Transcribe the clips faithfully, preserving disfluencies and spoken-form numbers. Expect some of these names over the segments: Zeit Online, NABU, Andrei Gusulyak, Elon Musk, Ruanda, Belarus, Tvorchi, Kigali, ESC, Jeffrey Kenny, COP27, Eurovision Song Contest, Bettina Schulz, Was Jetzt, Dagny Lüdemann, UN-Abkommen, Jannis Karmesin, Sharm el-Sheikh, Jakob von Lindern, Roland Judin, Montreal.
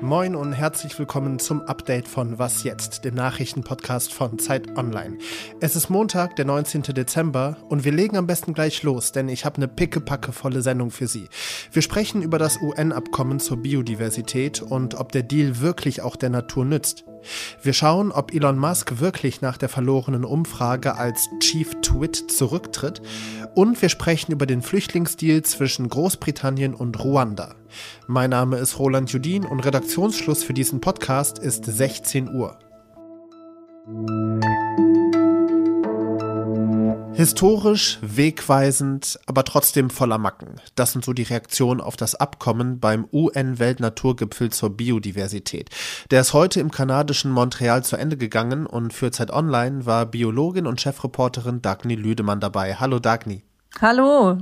Moin und herzlich willkommen zum Update von Was Jetzt, dem Nachrichtenpodcast von Zeit Online. Es ist Montag, der neunzehnten Dezember und wir legen am besten gleich los, denn ich habe eine pickepackevolle Sendung für Sie. Wir sprechen über das U N-Abkommen zur Biodiversität und ob der Deal wirklich auch der Natur nützt. Wir schauen, ob Elon Musk wirklich nach der verlorenen Umfrage als Chief Twit zurücktritt und wir sprechen über den Flüchtlingsdeal zwischen Großbritannien und Ruanda. Mein Name ist Roland Judin und Redaktionsschluss für diesen Podcast ist sechzehn Uhr. Historisch, wegweisend, aber trotzdem voller Macken. Das sind so die Reaktionen auf das Abkommen beim U N-Weltnaturgipfel zur Biodiversität. Der ist heute im kanadischen Montreal zu Ende gegangen und für Zeit Online war Biologin und Chefreporterin Dagny Lüdemann dabei. Hallo Dagny. Hallo.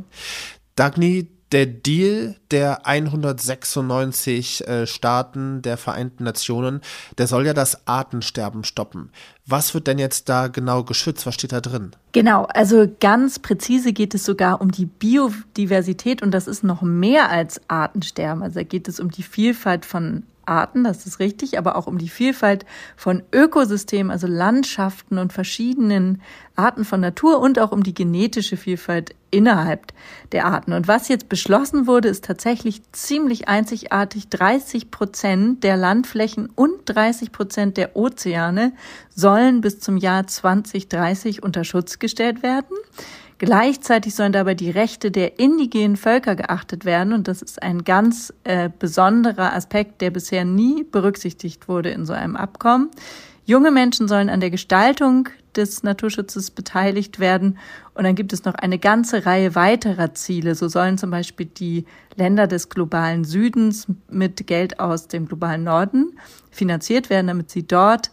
Dagny, der Deal der hundertsechsundneunzig äh, Staaten der Vereinten Nationen, der soll ja das Artensterben stoppen. Was wird denn jetzt da genau geschützt? Was steht da drin? Genau, also ganz präzise geht es sogar um die Biodiversität und das ist noch mehr als Artensterben. Also da geht es um die Vielfalt von Arten, das ist richtig, aber auch um die Vielfalt von Ökosystemen, also Landschaften und verschiedenen Arten von Natur und auch um die genetische Vielfalt innerhalb der Arten. Und was jetzt beschlossen wurde, ist tatsächlich ziemlich einzigartig. dreißig Prozent der Landflächen und dreißig Prozent der Ozeane sollen bis zum Jahr zwanzig dreißig unter Schutz gestellt werden. Gleichzeitig sollen dabei die Rechte der indigenen Völker geachtet werden. Und das ist ein ganz äh, besonderer Aspekt, der bisher nie berücksichtigt wurde in so einem Abkommen. Junge Menschen sollen an der Gestaltung des Naturschutzes beteiligt werden. Und dann gibt es noch eine ganze Reihe weiterer Ziele. So sollen zum Beispiel die Länder des globalen Südens mit Geld aus dem globalen Norden finanziert werden, damit sie dort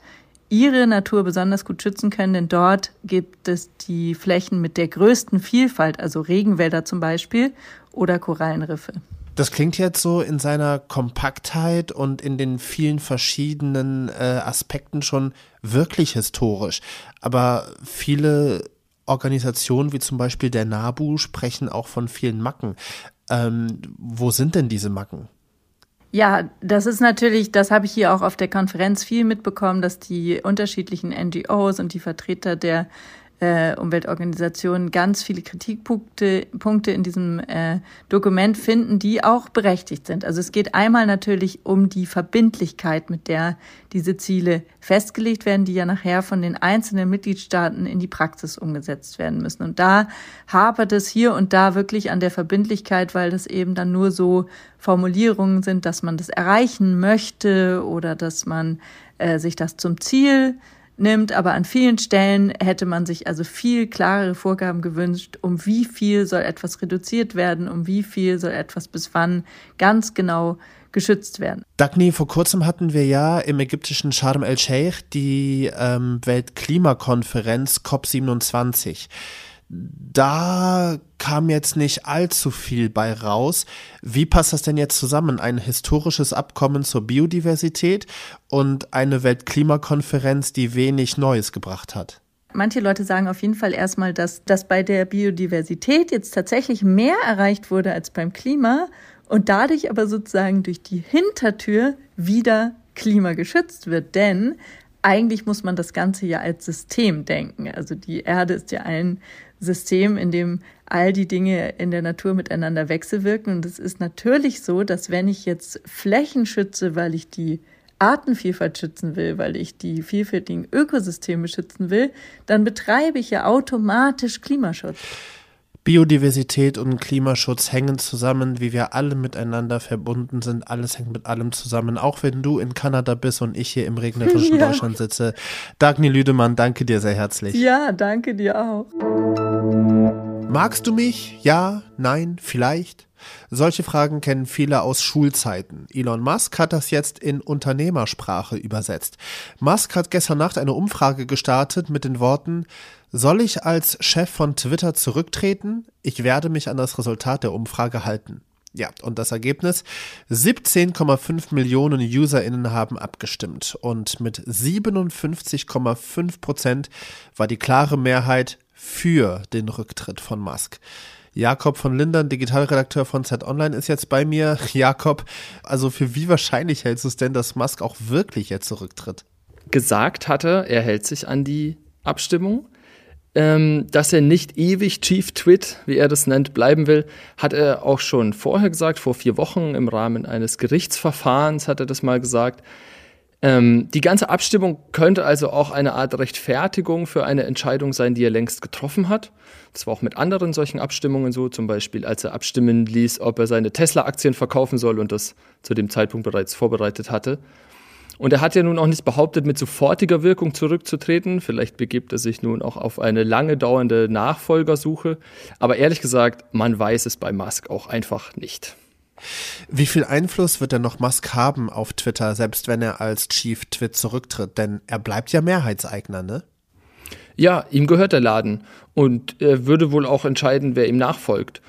ihre Natur besonders gut schützen können, denn dort gibt es die Flächen mit der größten Vielfalt, also Regenwälder zum Beispiel oder Korallenriffe. Das klingt jetzt so in seiner Kompaktheit und in den vielen verschiedenen äh, Aspekten schon wirklich historisch. Aber viele Organisationen wie zum Beispiel der NABU sprechen auch von vielen Macken. Ähm, wo sind denn diese Macken? Ja, das ist natürlich, das habe ich hier auch auf der Konferenz viel mitbekommen, dass die unterschiedlichen N G Os und die Vertreter der äh, Umweltorganisationen ganz viele Kritikpunkte Punkte in diesem äh, Dokument finden, die auch berechtigt sind. Also es geht einmal natürlich um die Verbindlichkeit, mit der diese Ziele festgelegt werden, die ja nachher von den einzelnen Mitgliedstaaten in die Praxis umgesetzt werden müssen. Und da hapert es hier und da wirklich an der Verbindlichkeit, weil das eben dann nur so Formulierungen sind, dass man das erreichen möchte oder dass man äh, sich das zum Ziel nimmt. Aber an vielen Stellen hätte man sich also viel klarere Vorgaben gewünscht, um wie viel soll etwas reduziert werden, um wie viel soll etwas bis wann ganz genau geschützt werden. Dagny, vor kurzem hatten wir ja im ägyptischen Sharm el-Sheikh die ähm, Weltklimakonferenz C O P siebenundzwanzig. Da kam jetzt nicht allzu viel bei raus. Wie passt das denn jetzt zusammen? Ein historisches Abkommen zur Biodiversität und eine Weltklimakonferenz, die wenig Neues gebracht hat. Manche Leute sagen auf jeden Fall erstmal, dass, dass bei der Biodiversität jetzt tatsächlich mehr erreicht wurde als beim Klima und dadurch aber sozusagen durch die Hintertür wieder Klima geschützt wird, denn eigentlich muss man das Ganze ja als System denken. Also die Erde ist ja ein System, in dem all die Dinge in der Natur miteinander wechselwirken. Und es ist natürlich so, dass wenn ich jetzt Flächen schütze, weil ich die Artenvielfalt schützen will, weil ich die vielfältigen Ökosysteme schützen will, dann betreibe ich ja automatisch Klimaschutz. Biodiversität und Klimaschutz hängen zusammen, wie wir alle miteinander verbunden sind. Alles hängt mit allem zusammen, auch wenn du in Kanada bist und ich hier im regnerischen ja. Deutschland sitze. Dagny Lüdemann, danke dir sehr herzlich. Ja, danke dir auch. Magst du mich? Ja, nein, vielleicht? Solche Fragen kennen viele aus Schulzeiten. Elon Musk hat das jetzt in Unternehmersprache übersetzt. Musk hat gestern Nacht eine Umfrage gestartet mit den Worten: Soll ich als Chef von Twitter zurücktreten? Ich werde mich an das Resultat der Umfrage halten. Ja, und das Ergebnis? siebzehn Komma fünf Millionen UserInnen haben abgestimmt und mit siebenundfünfzig Komma fünf Prozent war die klare Mehrheit für den Rücktritt von Musk. Jakob von Lindern, Digitalredakteur von Zeit Online, ist jetzt bei mir. Jakob, also für wie wahrscheinlich hältst du es denn, dass Musk auch wirklich jetzt zurücktritt? Gesagt hatte, er hält sich an die Abstimmung. Ähm, dass er nicht ewig Chief Tweet, wie er das nennt, bleiben will, hat er auch schon vorher gesagt, vor vier Wochen im Rahmen eines Gerichtsverfahrens hat er das mal gesagt. Ähm, die ganze Abstimmung könnte also auch eine Art Rechtfertigung für eine Entscheidung sein, die er längst getroffen hat. Das war auch mit anderen solchen Abstimmungen so, zum Beispiel als er abstimmen ließ, ob er seine Tesla-Aktien verkaufen soll und das zu dem Zeitpunkt bereits vorbereitet hatte. Und er hat ja nun auch nicht behauptet, mit sofortiger Wirkung zurückzutreten. Vielleicht begibt er sich nun auch auf eine lange dauernde Nachfolgersuche. Aber ehrlich gesagt, man weiß es bei Musk auch einfach nicht. Wie viel Einfluss wird denn noch Musk haben auf Twitter, selbst wenn er als Chief Tweet zurücktritt? Denn er bleibt ja Mehrheitseigner, ne? Ja, ihm gehört der Laden. Und er würde wohl auch entscheiden, wer ihm nachfolgt.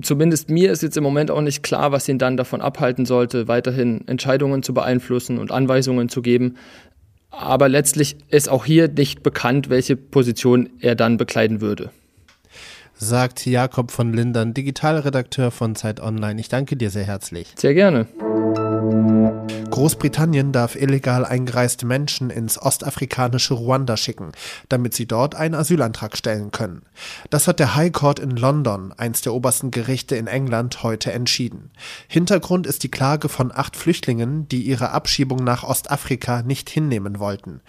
Zumindest mir ist jetzt im Moment auch nicht klar, was ihn dann davon abhalten sollte, weiterhin Entscheidungen zu beeinflussen und Anweisungen zu geben. Aber letztlich ist auch hier nicht bekannt, welche Position er dann bekleiden würde. Sagt Jakob von Lindern, Digitalredakteur von Zeit Online. Ich danke dir sehr herzlich. Sehr gerne. Großbritannien darf illegal eingereiste Menschen ins ostafrikanische Ruanda schicken, damit sie dort einen Asylantrag stellen können. Das hat der High Court in London, eins der obersten Gerichte in England, heute entschieden. Hintergrund ist die Klage von acht Flüchtlingen, die ihre Abschiebung nach Ostafrika nicht hinnehmen wollten.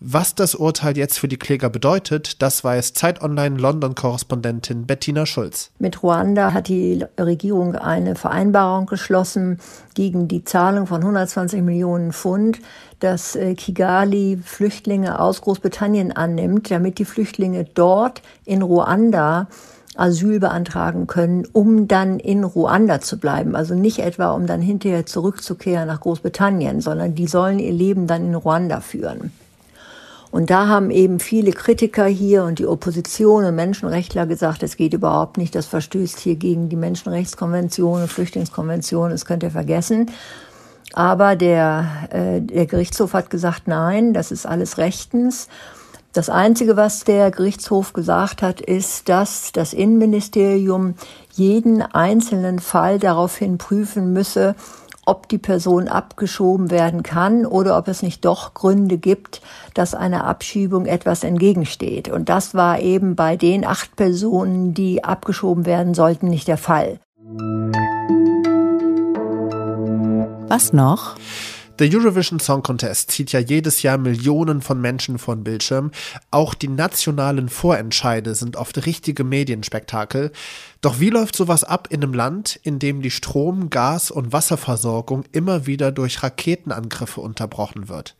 Was das Urteil jetzt für die Kläger bedeutet, das weiß Zeit Online London-Korrespondentin Bettina Schulz. Mit Ruanda hat die Regierung eine Vereinbarung geschlossen gegen die Zahlung von hundertzwanzig Millionen Pfund, dass Kigali Flüchtlinge aus Großbritannien annimmt, damit die Flüchtlinge dort in Ruanda Asyl beantragen können, um dann in Ruanda zu bleiben. Also nicht etwa, um dann hinterher zurückzukehren nach Großbritannien, sondern die sollen ihr Leben dann in Ruanda führen. Und da haben eben viele Kritiker hier und die Opposition und Menschenrechtler gesagt, es geht überhaupt nicht, das verstößt hier gegen die Menschenrechtskonvention und Flüchtlingskonvention, das könnt ihr vergessen. Aber der, äh, der Gerichtshof hat gesagt, nein, das ist alles rechtens. Das Einzige, was der Gerichtshof gesagt hat, ist, dass das Innenministerium jeden einzelnen Fall daraufhin prüfen müsse, ob die Person abgeschoben werden kann oder ob es nicht doch Gründe gibt, dass einer Abschiebung etwas entgegensteht. Und das war eben bei den acht Personen, die abgeschoben werden sollten, nicht der Fall. Was noch? Der Eurovision Song Contest zieht ja jedes Jahr Millionen von Menschen vor den Bildschirm. Auch die nationalen Vorentscheide sind oft richtige Medienspektakel. Doch wie läuft sowas ab in einem Land, in dem die Strom-, Gas- und Wasserversorgung immer wieder durch Raketenangriffe unterbrochen wird?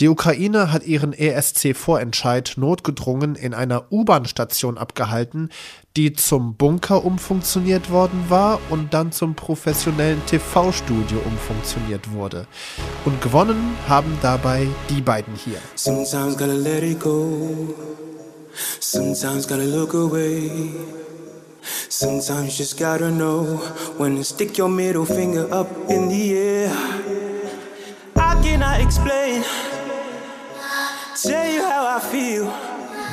Die Ukraine hat ihren E S C-Vorentscheid notgedrungen in einer U-Bahn-Station abgehalten, die zum Bunker umfunktioniert worden war und dann zum professionellen T V-Studio umfunktioniert wurde. Und gewonnen haben dabei die beiden hier. Sometimes gotta let it go. Sometimes gotta look away. Sometimes just gotta know when to stick your middle finger up in the air. I cannot explain. Tell you how I feel.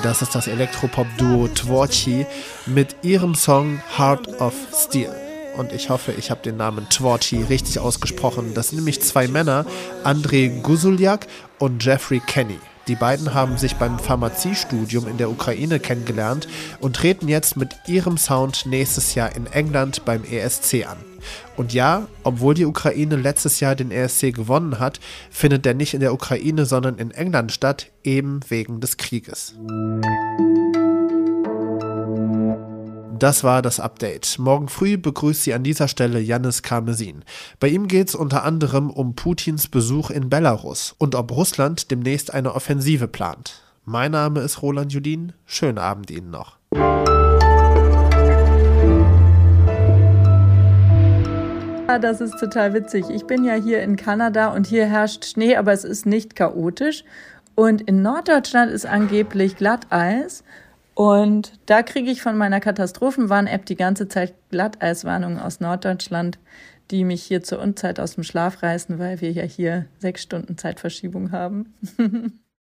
Das ist das Elektropop-Duo Tvorchi mit ihrem Song Heart of Steel. Und ich hoffe, ich habe den Namen Tvorchi richtig ausgesprochen. Das sind nämlich zwei Männer, Andrei Gusulyak und Jeffrey Kenny. Die beiden haben sich beim Pharmaziestudium in der Ukraine kennengelernt und treten jetzt mit ihrem Sound nächstes Jahr in England beim E S C an. Und ja, obwohl die Ukraine letztes Jahr den E S C gewonnen hat, findet der nicht in der Ukraine, sondern in England statt, eben wegen des Krieges. Das war das Update. Morgen früh begrüßt Sie an dieser Stelle Jannis Karmesin. Bei ihm geht es unter anderem um Putins Besuch in Belarus und ob Russland demnächst eine Offensive plant. Mein Name ist Roland Judin. Schönen Abend Ihnen noch. Das ist total witzig. Ich bin ja hier in Kanada und hier herrscht Schnee, aber es ist nicht chaotisch. Und in Norddeutschland ist angeblich Glatteis. Und da kriege ich von meiner Katastrophenwarn-App die ganze Zeit Glatteiswarnungen aus Norddeutschland, die mich hier zur Unzeit aus dem Schlaf reißen, weil wir ja hier sechs Stunden Zeitverschiebung haben.